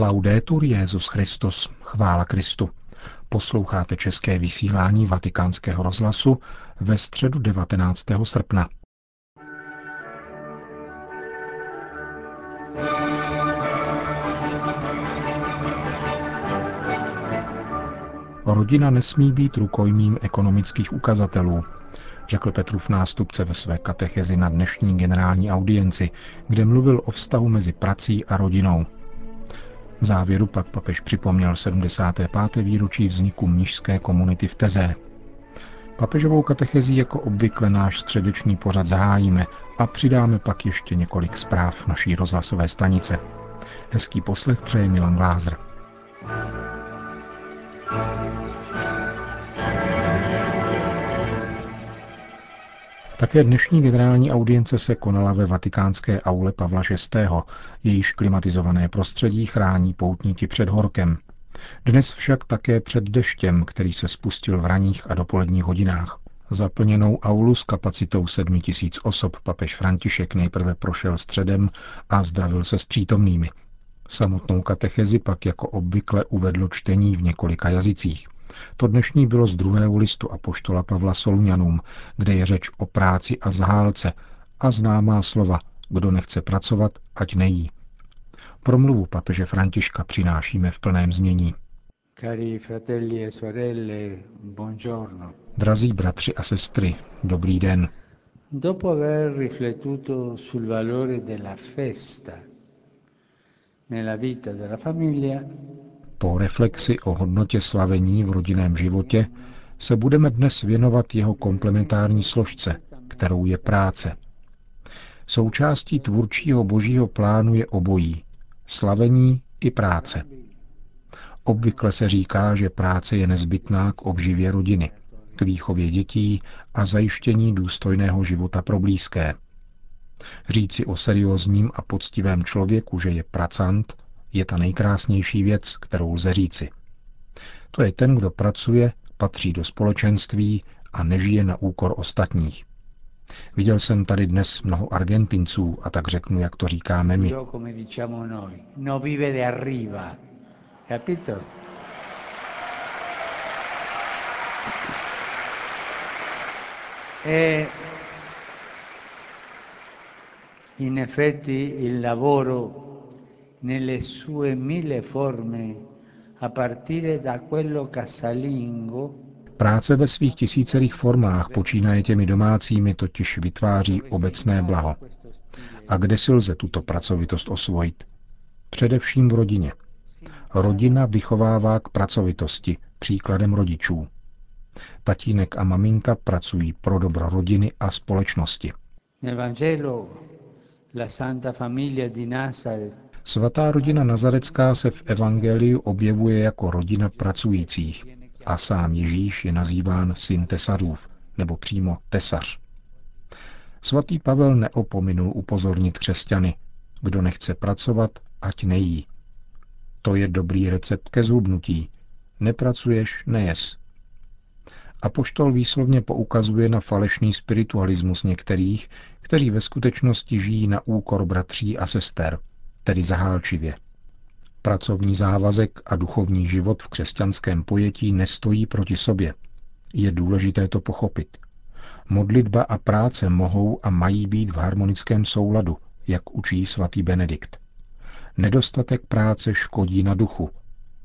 Laudetur Jesus Christus, chvála Kristu. Posloucháte české vysílání Vatikánského rozhlasu ve středu 19. srpna. Rodina nesmí být rukojmím ekonomických ukazatelů, řekl Petrův nástupce ve své katechezi na dnešní generální audienci, kde mluvil o vztahu mezi prací a rodinou. V závěru pak papež připomněl 75. výročí vzniku mnišské komunity v Taizé. Papežovou katechezi jako obvykle náš středeční pořad zahájíme a přidáme pak ještě několik zpráv naší rozhlasové stanice. Hezký poslech přeje Milan Glázer. Také dnešní generální audience se konala ve vatikánské aule Pavla VI., jejíž klimatizované prostředí chrání poutníky před horkem. Dnes však také před deštěm, který se spustil v ranních a dopoledních hodinách. Zaplněnou aulu s kapacitou 7 000 osob papež František nejprve prošel středem a zdravil se s přítomnými. Samotnou katechezi pak jako obvykle uvedlo čtení v několika jazycích. To dnešní bylo z 2. listu apoštola Pavla Soluňanům, kde je řeč o práci a zahálce a známá slova kdo nechce pracovat, ať nejí. Promluvu papeže Františka přinášíme v plném znění. Cari fratelli e sorelle, buongiorno. Drazí bratři a sestry, dobrý den. Dopo aver riflettuto sul valore della festa nella vita della famiglia. Po reflexi o hodnotě slavení v rodinném životě se budeme dnes věnovat jeho komplementární složce, kterou je práce. Součástí tvůrčího božího plánu je obojí, slavení i práce. Obvykle se říká, že práce je nezbytná k obživě rodiny, k výchově dětí a zajištění důstojného života pro blízké. Říci o seriózním a poctivém člověku, že je pracant, je ta nejkrásnější věc, kterou lze říci. To je ten, kdo pracuje, patří do společenství a nežije na úkor ostatních. Viděl jsem tady dnes mnoho Argentinců a tak řeknu, jak to říkáme my. In effetti il lavoro nelle sue mille forme, a partire da quello casalingo. Práce ve svých tisícerých formách, počínaje těmi domácími, totiž vytváří obecné blaho. A kde si lze tuto pracovitost osvojit? Především v rodině. Rodina vychovává k pracovitosti, příkladem rodičů. Tatínek a maminka pracují pro dobro rodiny a společnosti. Svatá rodina nazarecká se v evangeliu objevuje jako rodina pracujících a sám Ježíš je nazýván syn tesařův, nebo přímo tesař. Svatý Pavel neopominul upozornit křesťany, kdo nechce pracovat, ať nejí. To je dobrý recept ke zhubnutí. Nepracuješ, nejez. Apoštol výslovně poukazuje na falešný spiritualismus některých, kteří ve skutečnosti žijí na úkor bratří a sester, tedy zahálčivě. Pracovní závazek a duchovní život v křesťanském pojetí nestojí proti sobě. Je důležité to pochopit. Modlitba a práce mohou a mají být v harmonickém souladu, jak učí svatý Benedikt. Nedostatek práce škodí na duchu,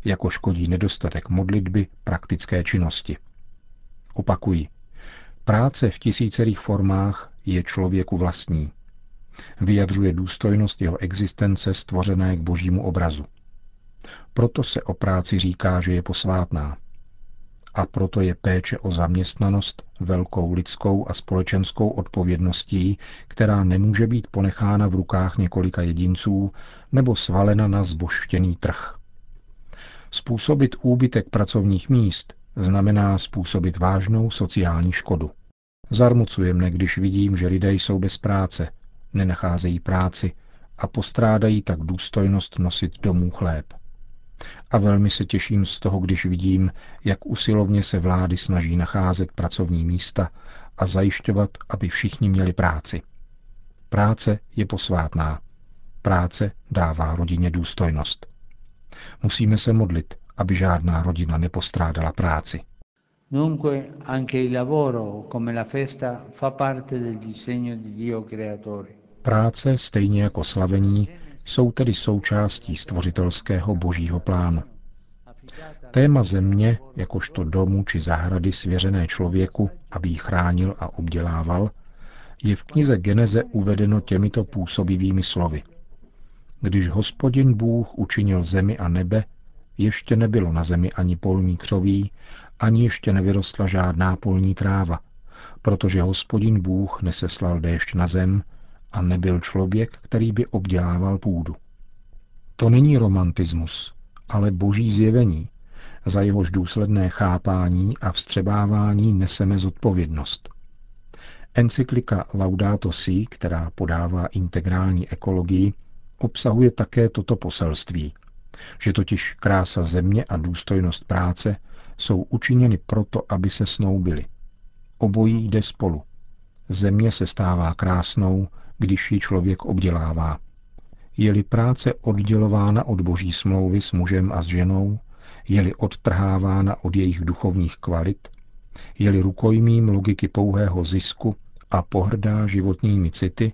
jako škodí nedostatek modlitby praktické činnosti. Opakuji, práce v tisícerých formách je člověku vlastní. Vyjadřuje důstojnost jeho existence stvořené k božímu obrazu. Proto se o práci říká, že je posvátná. A proto je péče o zaměstnanost velkou lidskou a společenskou odpovědností, která nemůže být ponechána v rukách několika jedinců nebo svalena na zbožštěný trh. Způsobit úbytek pracovních míst znamená způsobit vážnou sociální škodu. Zarmucuje mne, když vidím, že lidé jsou bez práce, nenacházejí práci a postrádají tak důstojnost nosit domů chléb. A velmi se těším z toho, když vidím, jak usilovně se vlády snaží nacházet pracovní místa a zajišťovat, aby všichni měli práci. Práce je posvátná. Práce dává rodině důstojnost. Musíme se modlit, aby žádná rodina nepostrádala práci. Dunque anche il lavoro, come la festa, fa parte del disegno di Dio creatore. Práce, stejně jako slavení, jsou tedy součástí stvořitelského božího plánu. Téma země, jakožto domu či zahrady svěřené člověku, aby ji chránil a obdělával, je v knize Geneze uvedeno těmito působivými slovy. Když Hospodin Bůh učinil zemi a nebe, ještě nebylo na zemi ani polní křoví, ani ještě nevyrostla žádná polní tráva, protože Hospodin Bůh neseslal déšť na zem a nebyl člověk, který by obdělával půdu. To není romantismus, ale boží zjevení, za jehož důsledné chápání a vstřebávání neseme zodpovědnost. Encyklika Laudato Si, která podává integrální ekologii, obsahuje také toto poselství, že totiž krása země a důstojnost práce jsou učiněny proto, aby se snoubily. Obojí jde spolu. Země se stává krásnou, když ji člověk obdělává. Je-li práce oddělována od boží smlouvy s mužem a s ženou, je-li odtrhávána od jejich duchovních kvalit, je-li rukojmím logiky pouhého zisku a pohrdá životními city,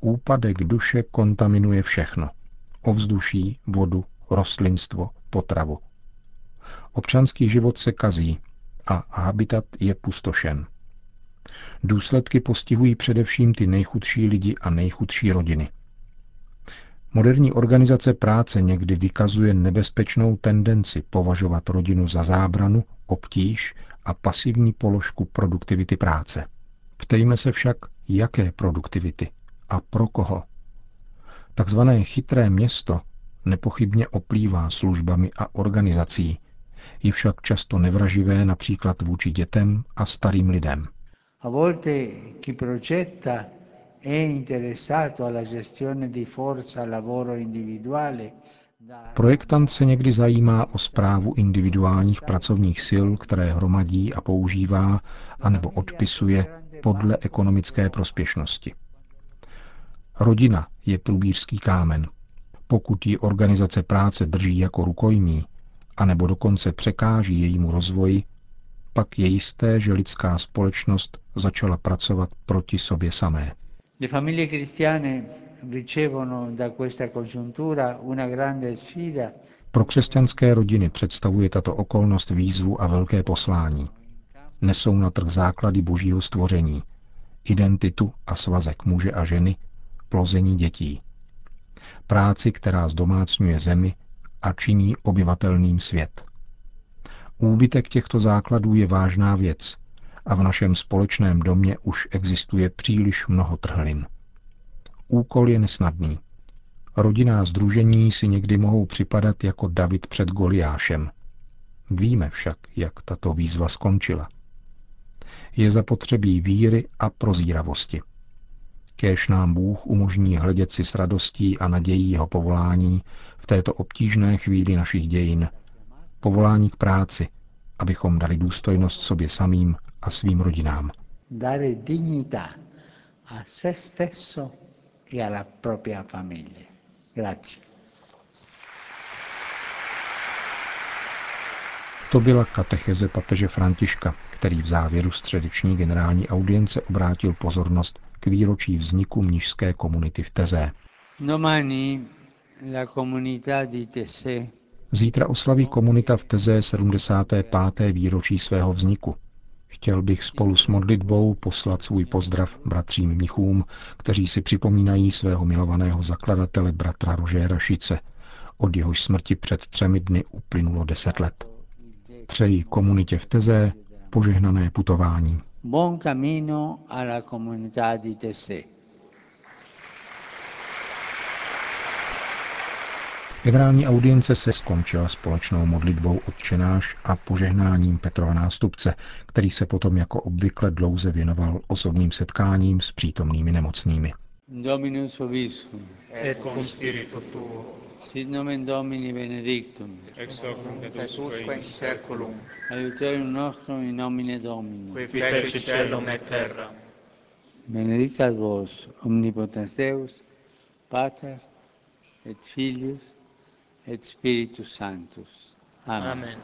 úpadek duše kontaminuje všechno. Ovzduší, vodu, rostlinstvo, potravu. Občanský život se kazí a habitat je pustošen. Důsledky postihují především ty nejchudší lidi a nejchudší rodiny. Moderní organizace práce někdy vykazuje nebezpečnou tendenci považovat rodinu za zábranu, obtíž a pasivní položku produktivity práce. Ptejme se však, jaké produktivity a pro koho. Takzvané chytré město nepochybně oplývá službami a organizací, je však často nevraživé například vůči dětem a starým lidem. A volte chi progetta è interessato alla gestione di forza lavoro individuale. Projektant se někdy zajímá o správu individuálních pracovních sil, které hromadí a používá, anebo odpisuje podle ekonomické prospěšnosti. Rodina je průbířský kámen. Pokud ji organizace práce drží jako rukojmí, anebo dokonce překáží jejímu rozvoji, pak je jisté, že lidská společnost začala pracovat proti sobě samé. Pro křesťanské rodiny představuje tato okolnost výzvu a velké poslání. Nesou na trh základy božího stvoření, identitu a svazek muže a ženy, plození dětí. Práci, která zdomácňuje zemi a činí obyvatelným svět. Úbytek těchto základů je vážná věc a v našem společném domě už existuje příliš mnoho trhlin. Úkol je nesnadný. Rodinná sdružení si někdy mohou připadat jako David před Goliášem. Víme však, jak tato výzva skončila. Je zapotřebí víry a prozíravosti. Kéž nám Bůh umožní hledět si s radostí a nadějí jeho povolání v této obtížné chvíli našich dějin. Povolání k práci, abychom dali důstojnost sobě samým a svým rodinám. Dare dignità a se stesso e alla propria famiglia. Grazie. To byla katecheze papeže Františka, který v závěru středeční generální audience obrátil pozornost k výročí vzniku mnišské komunity v Taizé. Domani la comunità di Taizé. Zítra oslaví komunita v Taizé 75. výročí svého vzniku. Chtěl bych spolu s modlitbou poslat svůj pozdrav bratřím mnichům, kteří si připomínají svého milovaného zakladatele bratra Rogera Schütze. Od jeho smrti před 3 dny uplynulo 10 let. Přeji komunitě v Taizé požehnané putování. Buon cammino alla comunità di Taizé. Generální audience se skončila společnou modlitbou Otčenáš a požehnáním Petrova nástupce, který se potom jako obvykle dlouze věnoval osobním setkáním s přítomnými nemocnými. Dominus vobiscum, et cum spiritu tuo, sit nomen Domini benedictum, ex hoc nunc et usque in saeculum, aiuterium nostrum in nomine Domini, qui fecit caelum et terram. Benedicat vos omnipotens Deus, Pater et Filius, et Spiritus Sanctus. Amen. Amen.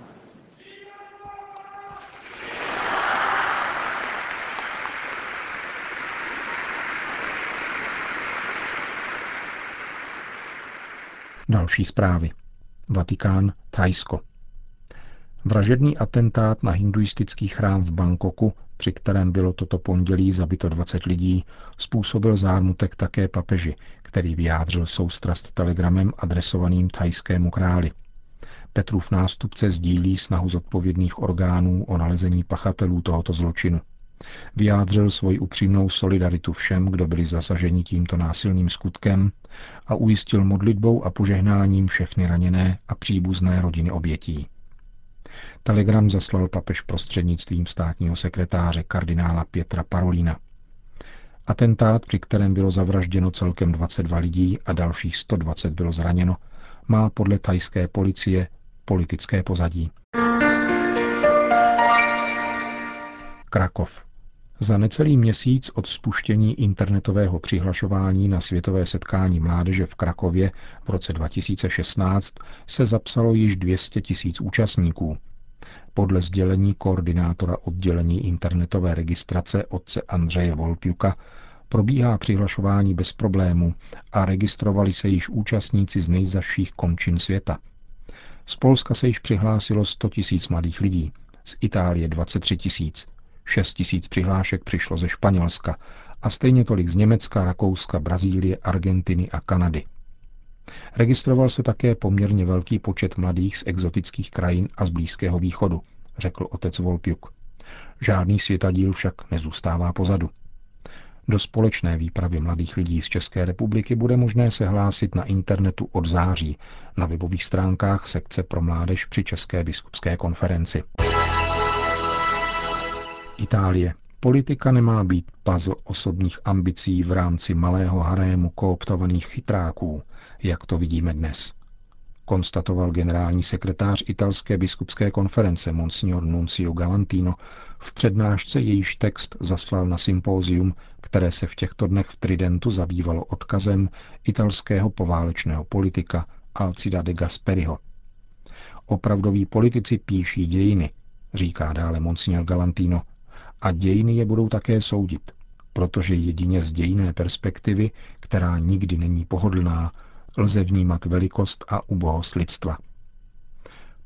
Další zprávy. Vatikán, Thajsko. Vražedný atentát na hinduistický chrám v Bangkoku, při kterém bylo toto pondělí zabito 20 lidí, způsobil zármutek také papeži, který vyjádřil soustrast telegramem adresovaným thajskému králi. Petrův nástupce sdílí snahu zodpovědných orgánů o nalezení pachatelů tohoto zločinu. Vyjádřil svoji upřímnou solidaritu všem, kdo byli zasaženi tímto násilným skutkem, a ujistil modlitbou a požehnáním všechny raněné a příbuzné rodiny obětí. Telegram zaslal papež prostřednictvím státního sekretáře kardinála Petra Parolina. Atentát, při kterém bylo zavražděno celkem 22 lidí a dalších 120 bylo zraněno, má podle thajské policie politické pozadí. Krakov. Za necelý měsíc od spuštění internetového přihlašování na světové setkání mládeže v Krakově v roce 2016 se zapsalo již 200 tisíc účastníků. Podle sdělení koordinátora oddělení internetové registrace otce Andreje Volpiuka probíhá přihlašování bez problémů a registrovali se již účastníci z nejzazších končin světa. Z Polska se již přihlásilo 100 tisíc mladých lidí, z Itálie 23 tisíc. 6 000 přihlášek přišlo ze Španělska a stejně tolik z Německa, Rakouska, Brazílie, Argentiny a Kanady. Registroval se také poměrně velký počet mladých z exotických krajin a z Blízkého východu, řekl otec Volpiuk. Žádný světadíl však nezůstává pozadu. Do společné výpravy mladých lidí z České republiky bude možné se hlásit na internetu od září na webových stránkách sekce pro mládež při České biskupské konferenci. Itálie. Politika nemá být puzzle osobních ambicí v rámci malého harému kooptovaných chytráků, jak to vidíme dnes, konstatoval generální sekretář italské biskupské konference Monsignor Nunzio Galantino v přednášce, jejíž text zaslal na sympózium, které se v těchto dnech v Tridentu zabývalo odkazem italského poválečného politika Alcida de Gasperiho. Opravdoví politici píší dějiny, říká dále Monsignor Galantino, a dějiny je budou také soudit, protože jedině z dějinné perspektivy, která nikdy není pohodlná, lze vnímat velikost a ubohost lidstva.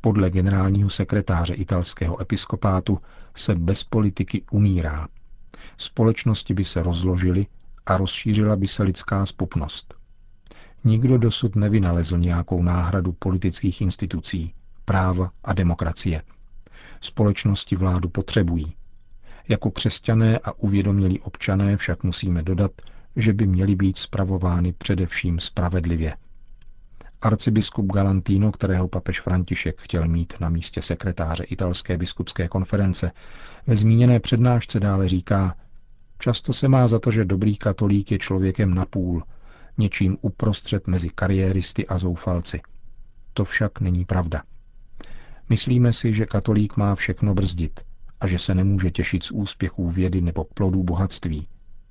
Podle generálního sekretáře italského episkopátu se bez politiky umírá. Společnosti by se rozložily a rozšířila by se lidská schopnost. Nikdo dosud nevynalezl nějakou náhradu politických institucí, práva a demokracie. Společnosti vládu potřebují. Jako křesťané a uvědomělí občané však musíme dodat, že by měly být spravovány především spravedlivě. Arcibiskup Galantino, kterého papež František chtěl mít na místě sekretáře italské biskupské konference, ve zmíněné přednášce dále říká: často se má za to, že dobrý katolík je člověkem napůl, něčím uprostřed mezi kariéristy a zoufalci. To však není pravda. Myslíme si, že katolík má všechno brzdit a že se nemůže těšit z úspěchů vědy nebo plodů bohatství.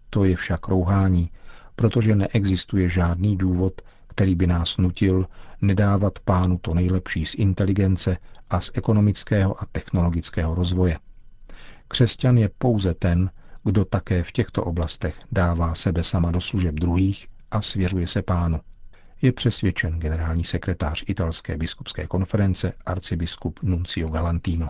To je však rouhání, protože neexistuje žádný důvod, který by nás nutil nedávat Pánu to nejlepší z inteligence a z ekonomického a technologického rozvoje. Křesťan je pouze ten, kdo také v těchto oblastech dává sebe sama do služeb druhých a svěřuje se Pánu, je přesvědčen generální sekretář italské biskupské konference arcibiskup Nunzio Galantino.